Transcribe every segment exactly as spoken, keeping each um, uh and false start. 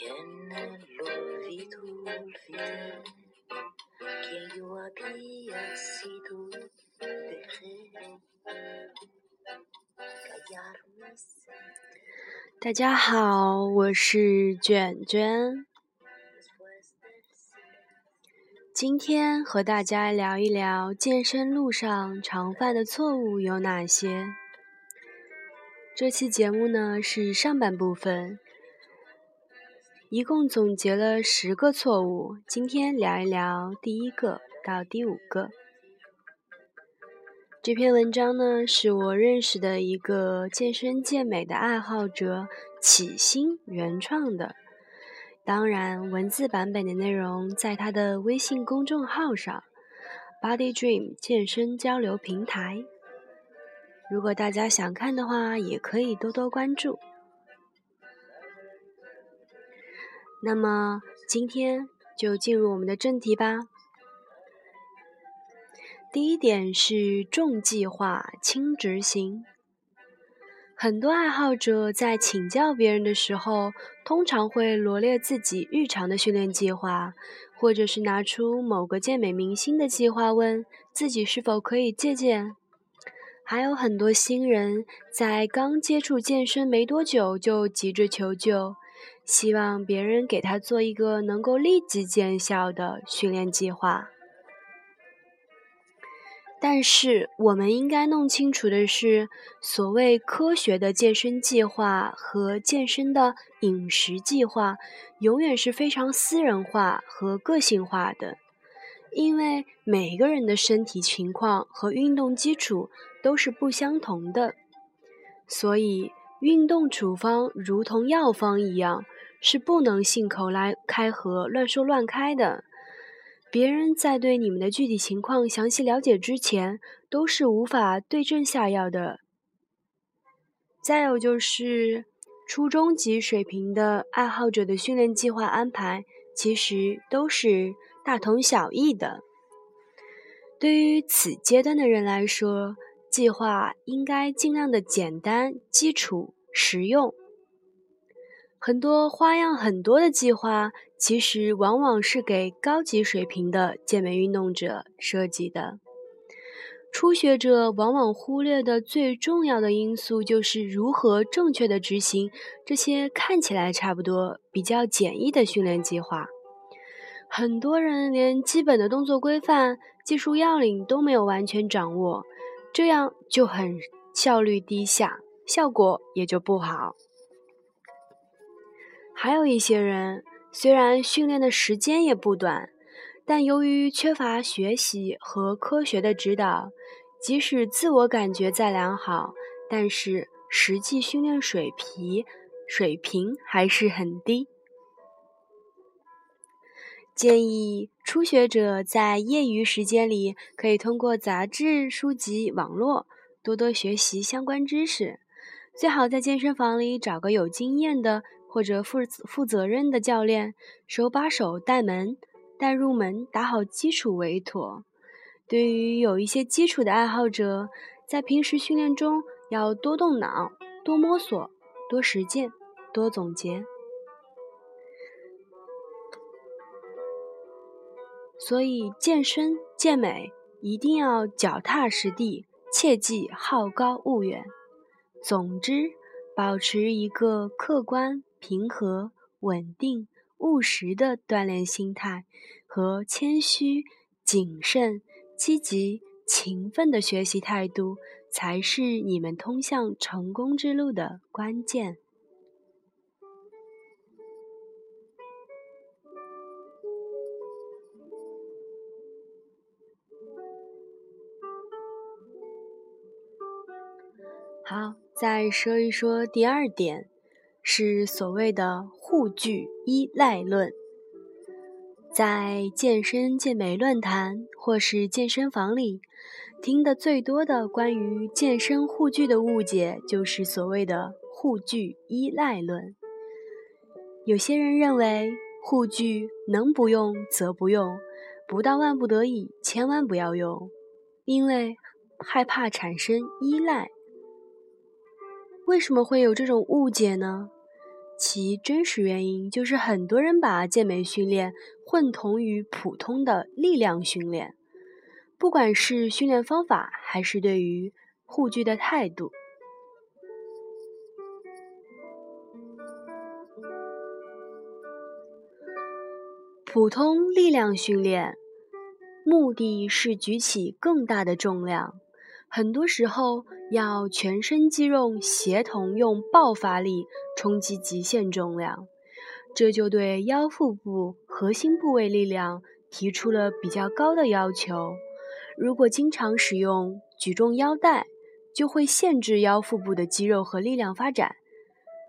Cannello ridolfine che io abbia sido de callarme se 大家好，我是卷卷，今天和大家聊一聊健身路上常犯的错误有哪些。这期节目呢是上半部分，一共总结了十个错误，今天聊一聊第一个到第五个。这篇文章呢是我认识的一个健身健美的爱好者启心原创的，当然文字版本的内容在他的微信公众号上 Body Dream 健身交流平台，如果大家想看的话也可以多多关注。那么今天就进入我们的正题吧。第一点是重计划轻执行。很多爱好者在请教别人的时候，通常会罗列自己日常的训练计划，或者是拿出某个健美明星的计划问自己是否可以借鉴。还有很多新人在刚接触健身没多久就急着求救，希望别人给他做一个能够立即见效的训练计划。但是我们应该弄清楚的是，所谓科学的健身计划和健身的饮食计划永远是非常私人化和个性化的，因为每个人的身体情况和运动基础都是不相同的，所以运动处方如同药方一样，是不能信口来开河乱说乱开的。别人在对你们的具体情况详细了解之前，都是无法对症下药的。再有就是初中级水平的爱好者的训练计划安排其实都是大同小异的，对于此阶段的人来说，计划应该尽量的简单、基础、实用。很多花样很多的计划，其实往往是给高级水平的健美运动者设计的。初学者往往忽略的最重要的因素就是如何正确的执行这些看起来差不多、比较简易的训练计划。很多人连基本的动作规范、技术要领都没有完全掌握，这样就很效率低下，效果也就不好。还有一些人，虽然训练的时间也不短，但由于缺乏学习和科学的指导，即使自我感觉再良好，但是实际训练水平水平还是很低。建议初学者在业余时间里可以通过杂志、书籍、网络多多学习相关知识，最好在健身房里找个有经验的或者负负责任的教练，手把手带门带入门，打好基础为妥。对于有一些基础的爱好者，在平时训练中要多动脑、多摸索、多实践、多总结。所以健身健美一定要脚踏实地，切忌好高骛远。总之，保持一个客观、平和、稳定、务实的锻炼心态和谦虚、谨慎、积极、勤奋的学习态度，才是你们通向成功之路的关键。好，再说一说第二点，是所谓的护具依赖论。在健身健美论坛或是健身房里，听得最多的关于健身护具的误解就是所谓的护具依赖论。有些人认为护具能不用则不用，不到万不得已千万不要用，因为害怕产生依赖。为什么会有这种误解呢？其真实原因就是很多人把健美训练混同于普通的力量训练，不管是训练方法还是对于护具的态度。普通力量训练目的是举起更大的重量，很多时候要全身肌肉协同用爆发力冲击极限重量，这就对腰腹部核心部位力量提出了比较高的要求。如果经常使用举重腰带，就会限制腰腹部的肌肉和力量发展，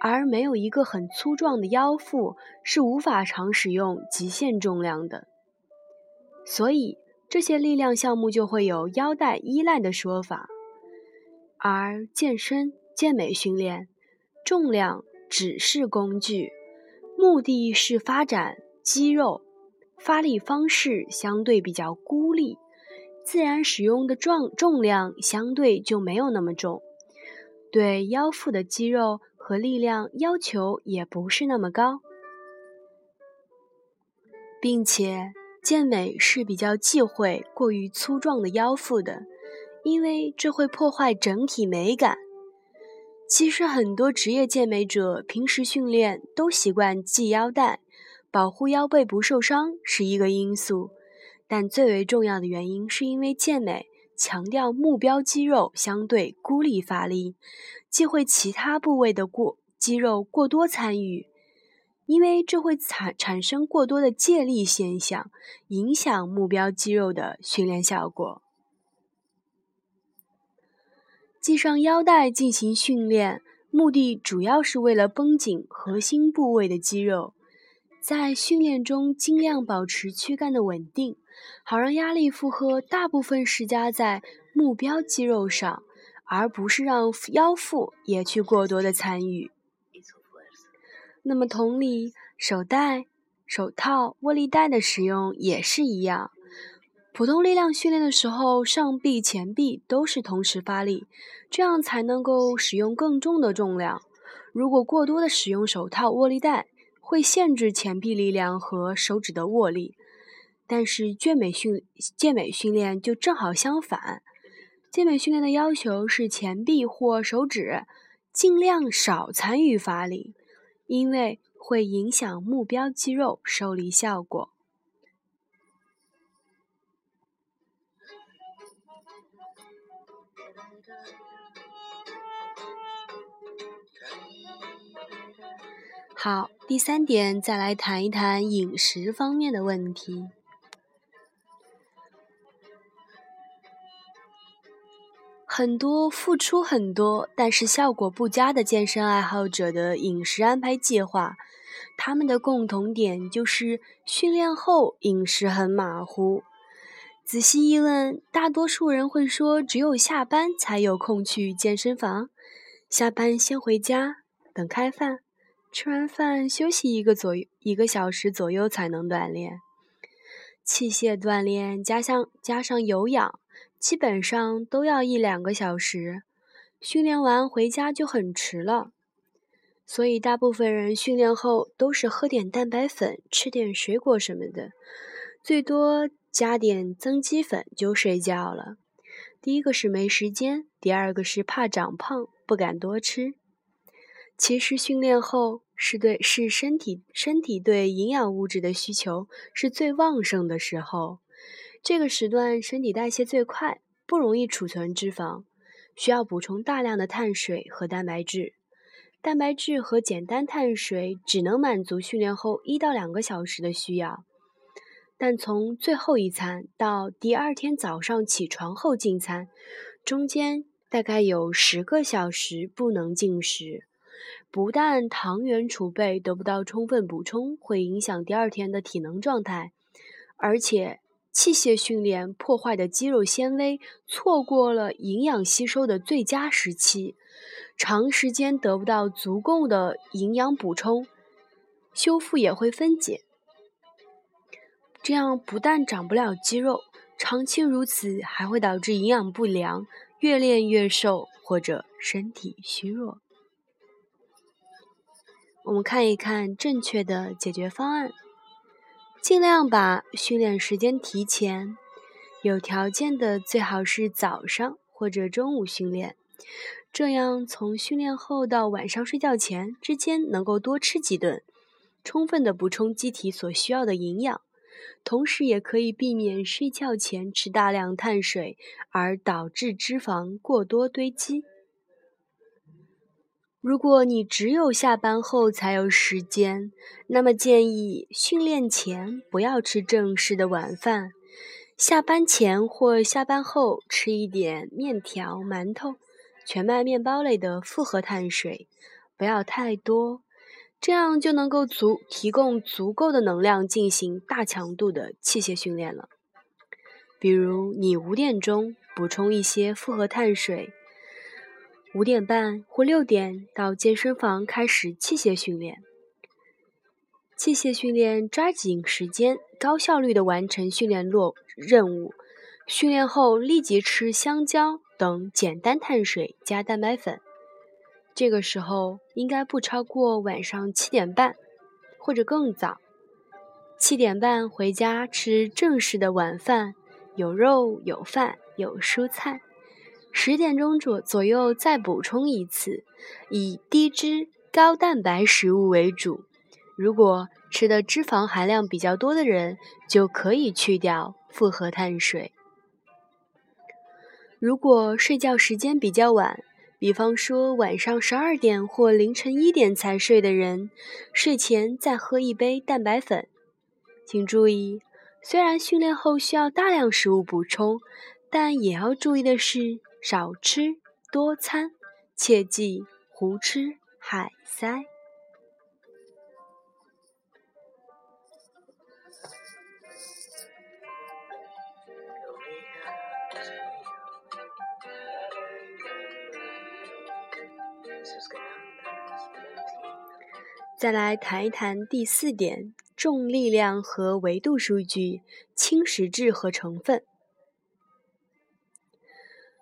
而没有一个很粗壮的腰腹是无法常使用极限重量的，所以这些力量项目就会有腰带依赖的说法。而健身、健美训练，重量只是工具，目的是发展肌肉，发力方式相对比较孤立，自然使用的重重量相对就没有那么重，对腰腹的肌肉和力量要求也不是那么高，并且健美是比较忌讳过于粗壮的腰腹的，因为这会破坏整体美感。其实很多职业健美者平时训练都习惯系腰带，保护腰背不受伤是一个因素，但最为重要的原因是因为健美强调目标肌肉相对孤立发力，忌讳其他部位的过肌肉过多参与，因为这会产产生过多的借力现象，影响目标肌肉的训练效果。系上腰带进行训练，目的主要是为了绷紧核心部位的肌肉，在训练中尽量保持躯干的稳定，好让压力负荷大部分施加在目标肌肉上，而不是让腰腹也去过多的参与。那么同理，手带、手套、握力带的使用也是一样。普通力量训练的时候，上臂、前臂都是同时发力，这样才能够使用更重的重量。如果过多的使用手套、握力带，会限制前臂力量和手指的握力。但是健美训健美训练就正好相反，健美训练的要求是前臂或手指尽量少参与发力，因为会影响目标肌肉受力效果。好，第三点，再来谈一谈饮食方面的问题。很多付出很多但是效果不佳的健身爱好者的饮食安排计划，他们的共同点就是训练后饮食很马虎。仔细一问，大多数人会说只有下班才有空去健身房，下班先回家等开饭，吃完饭休息一个左右一个小时左右才能锻炼。器械锻炼加上加上有氧基本上都要一两个小时，训练完回家就很迟了。所以大部分人训练后都是喝点蛋白粉，吃点水果什么的，最多加点增肌粉就睡觉了。第一个是没时间，第二个是怕长胖，不敢多吃。其实训练后是对是身体身体对营养物质的需求是最旺盛的时候。这个时段身体代谢最快，不容易储存脂肪，需要补充大量的碳水和蛋白质。蛋白质和简单碳水只能满足训练后一到两个小时的需要，但从最后一餐到第二天早上起床后进餐，中间大概有十个小时不能进食。不但糖原储备得不到充分补充，会影响第二天的体能状态，而且器械训练破坏的肌肉纤维错过了营养吸收的最佳时期，长时间得不到足够的营养补充，修复也会分解，这样不但长不了肌肉，长期如此还会导致营养不良，越练越瘦或者身体虚弱。我们看一看正确的解决方案，尽量把训练时间提前，有条件的最好是早上或者中午训练，这样从训练后到晚上睡觉前之间能够多吃几顿，充分的补充机体所需要的营养，同时也可以避免睡觉前吃大量碳水而导致脂肪过多堆积。如果你只有下班后才有时间，那么建议训练前不要吃正式的晚饭，下班前或下班后吃一点面条、馒头、全麦面包类的复合碳水，不要太多，这样就能够足提供足够的能量进行大强度的器械训练了。比如你五点钟补充一些复合碳水，五点半或六点到健身房开始器械训练。器械训练抓紧时间，高效率地完成训练落任务。训练后立即吃香蕉等简单碳水加蛋白粉。这个时候应该不超过晚上七点半，或者更早。七点半回家吃正式的晚饭，有肉、有饭、有蔬菜。十点钟左左右再补充一次，以低脂、高蛋白食物为主。如果吃的脂肪含量比较多的人，就可以去掉复合碳水。如果睡觉时间比较晚，比方说晚上十二点或凌晨一点才睡的人，睡前再喝一杯蛋白粉。请注意，虽然训练后需要大量食物补充，但也要注意的是少吃多餐，切忌胡吃海塞。再来谈一谈第四点，重力量和维度数据、轻实质和成分。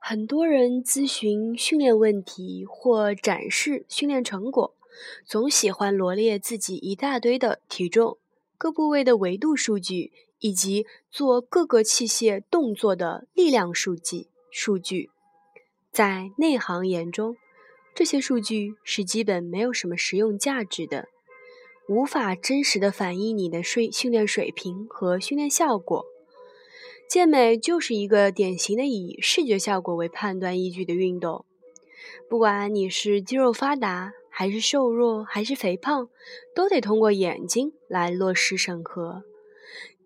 很多人咨询训练问题或展示训练成果，总喜欢罗列自己一大堆的体重、各部位的维度数据，以及做各个器械动作的力量数据。数据在内行眼中，这些数据是基本没有什么实用价值的，无法真实的反映你的训练水平和训练效果。健美就是一个典型的以视觉效果为判断依据的运动，不管你是肌肉发达还是瘦弱还是肥胖，都得通过眼睛来落实审核。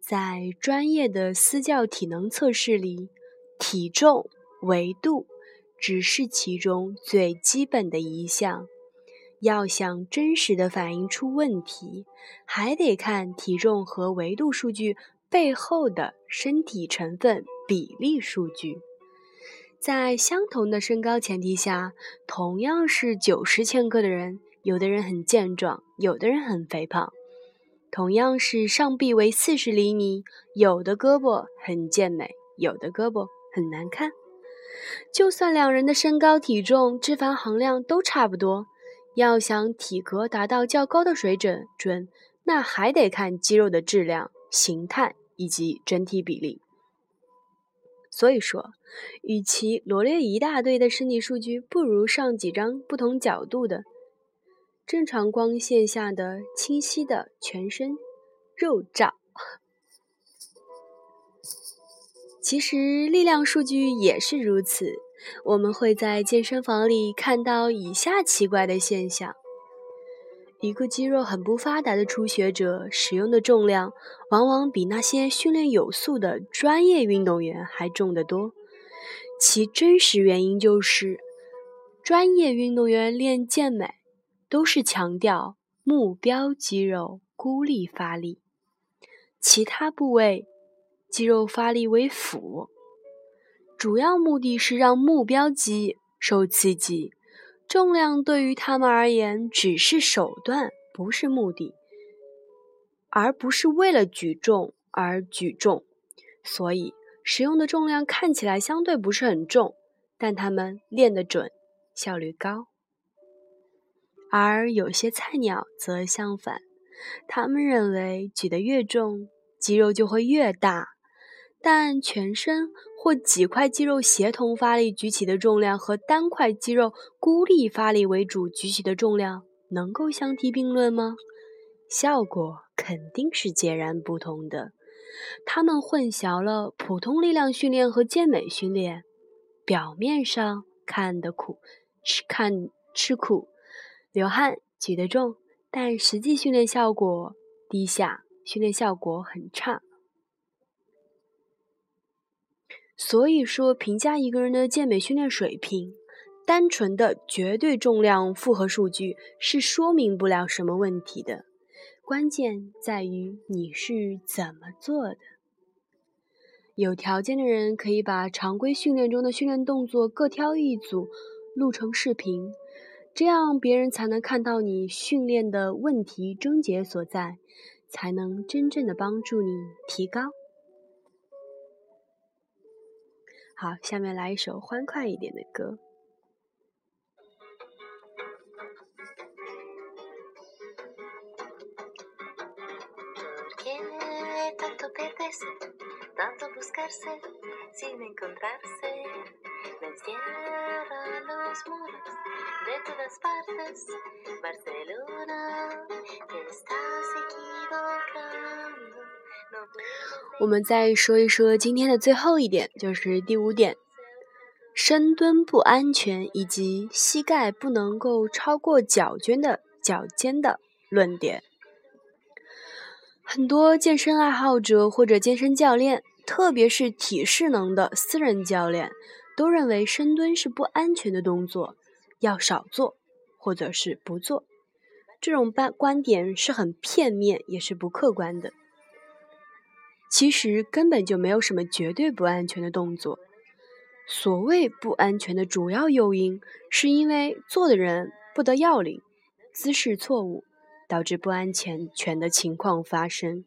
在专业的私教体能测试里，体重、维度只是其中最基本的一项，要想真实的反映出问题，还得看体重和维度数据背后的身体成分比例数据。在相同的身高前提下，同样是九十千克的人，有的人很健壮，有的人很肥胖；同样是上臂为四十厘米，有的胳膊很健美，有的胳膊很难看。就算两人的身高、体重、脂肪含量都差不多，要想体格达到较高的水准，那还得看肌肉的质量、形态以及整体比例。所以说，与其罗列一大堆的身体数据，不如上几张不同角度的、正常光线下的清晰的全身肉照。其实力量数据也是如此，我们会在健身房里看到以下奇怪的现象。一个肌肉很不发达的初学者使用的重量，往往比那些训练有素的专业运动员还重得多。其真实原因就是，专业运动员练健美，都是强调目标肌肉孤立发力，其他部位肌肉发力为辅，主要目的是让目标肌受刺激，重量对于他们而言只是手段，不是目的，而不是为了举重而举重，所以使用的重量看起来相对不是很重，但他们练得准，效率高。而有些菜鸟则相反，他们认为举得越重，肌肉就会越大，但全身或几块肌肉协同发力举起的重量和单块肌肉孤立发力为主举起的重量能够相提并论吗？效果肯定是截然不同的。他们混淆了普通力量训练和健美训练，表面上看得苦，吃看吃苦，流汗举得重，但实际训练效果低下，训练效果很差。所以说，评价一个人的健美训练水平，单纯的绝对重量复合数据是说明不了什么问题的，关键在于你是怎么做的。有条件的人可以把常规训练中的训练动作各挑一组，录成视频，这样别人才能看到你训练的问题症结所在，才能真正的帮助你提高。好，下面来一首欢快一点的歌。Tiene tanto perderse, tanto buscarse, sin encontrarse. Me encierran los muros de todas partes. Barcelona, te estás equivocando.我们再说一说今天的最后一点，就是第五点，深蹲不安全以及膝盖不能够超过脚尖的脚尖的论点。很多健身爱好者或者健身教练，特别是体适能的私人教练，都认为深蹲是不安全的动作，要少做或者是不做。这种观点是很片面，也是不客观的。其实根本就没有什么绝对不安全的动作，所谓不安全的主要诱因是因为做的人不得要领，姿势错误，导致不安全全的情况发生。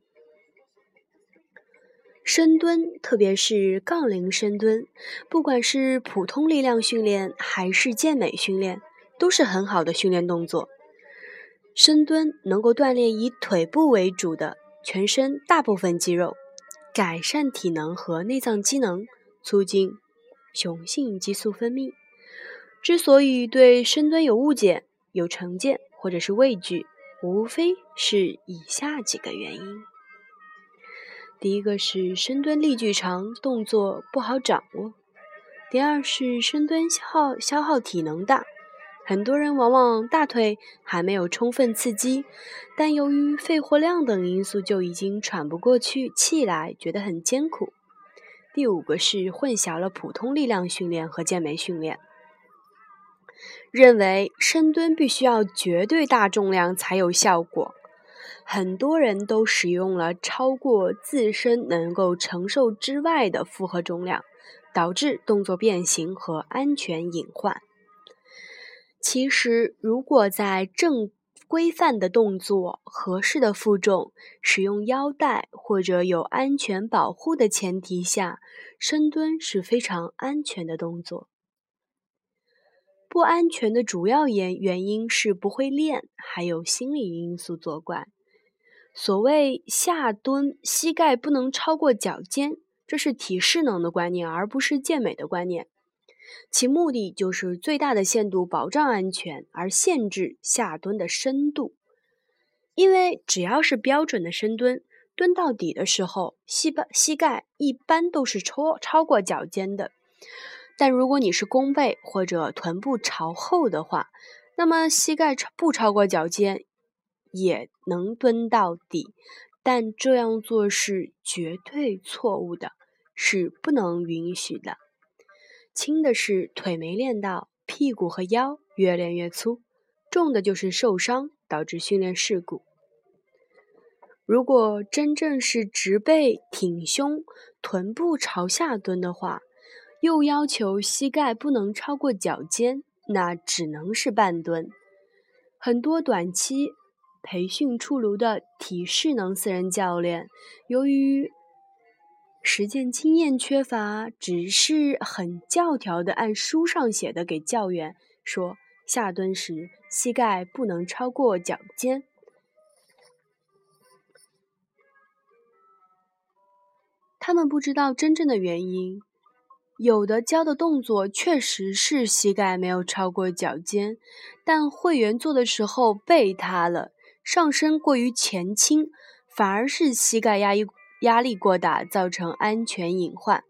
深蹲，特别是杠铃深蹲，不管是普通力量训练还是健美训练，都是很好的训练动作。深蹲能够锻炼以腿部为主的全身大部分肌肉，改善体能和内脏机能，促进雄性激素分泌。之所以对深蹲有误解、有成见或者是畏惧，无非是以下几个原因。第一个是深蹲力距长，动作不好掌握。第二是深蹲消耗消耗体能大，很多人往往大腿还没有充分刺激，但由于肺活量等因素就已经喘不过去气来，觉得很艰苦。第五个是混淆了普通力量训练和健美训练，认为深蹲必须要绝对大重量才有效果，很多人都使用了超过自身能够承受之外的复合重量，导致动作变形和安全隐患。其实如果在正规范的动作、合适的负重、使用腰带或者有安全保护的前提下，深蹲是非常安全的动作。不安全的主要原因是不会练，还有心理因素作怪。所谓下蹲膝盖不能超过脚尖，这是体适能的观念，而不是健美的观念。其目的就是最大的限度保障安全，而限制下蹲的深度。因为只要是标准的深蹲，蹲到底的时候，膝盖膝盖一般都是超超过脚尖的。但如果你是弓背或者臀部朝后的话，那么膝盖不超过脚尖也能蹲到底，但这样做是绝对错误的，是不能允许的。轻的是腿没练到，屁股和腰越练越粗，重的就是受伤，导致训练事故。如果真正是直背、挺胸、臀部朝下蹲的话，又要求膝盖不能超过脚尖，那只能是半蹲。很多短期培训出炉的体适能私人教练，由于实践经验缺乏，只是很教条的按书上写的给教员说下蹲时膝盖不能超过脚尖。他们不知道真正的原因，有的教的动作确实是膝盖没有超过脚尖，但会员做的时候背塌了，上身过于前倾，反而是膝盖压抑压力过大，造成安全隐患。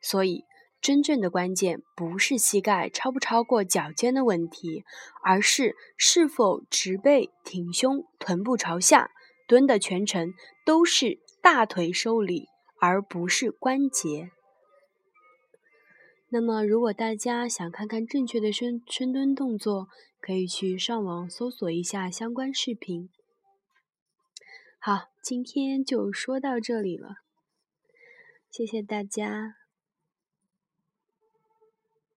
所以真正的关键不是膝盖超不超过脚尖的问题，而是是否直背、挺胸、臀部朝下，蹲的全程都是大腿受力，而不是关节。那么如果大家想看看正确的深深蹲动作，可以去上网搜索一下相关视频。好，今天就说到这里了，谢谢大家。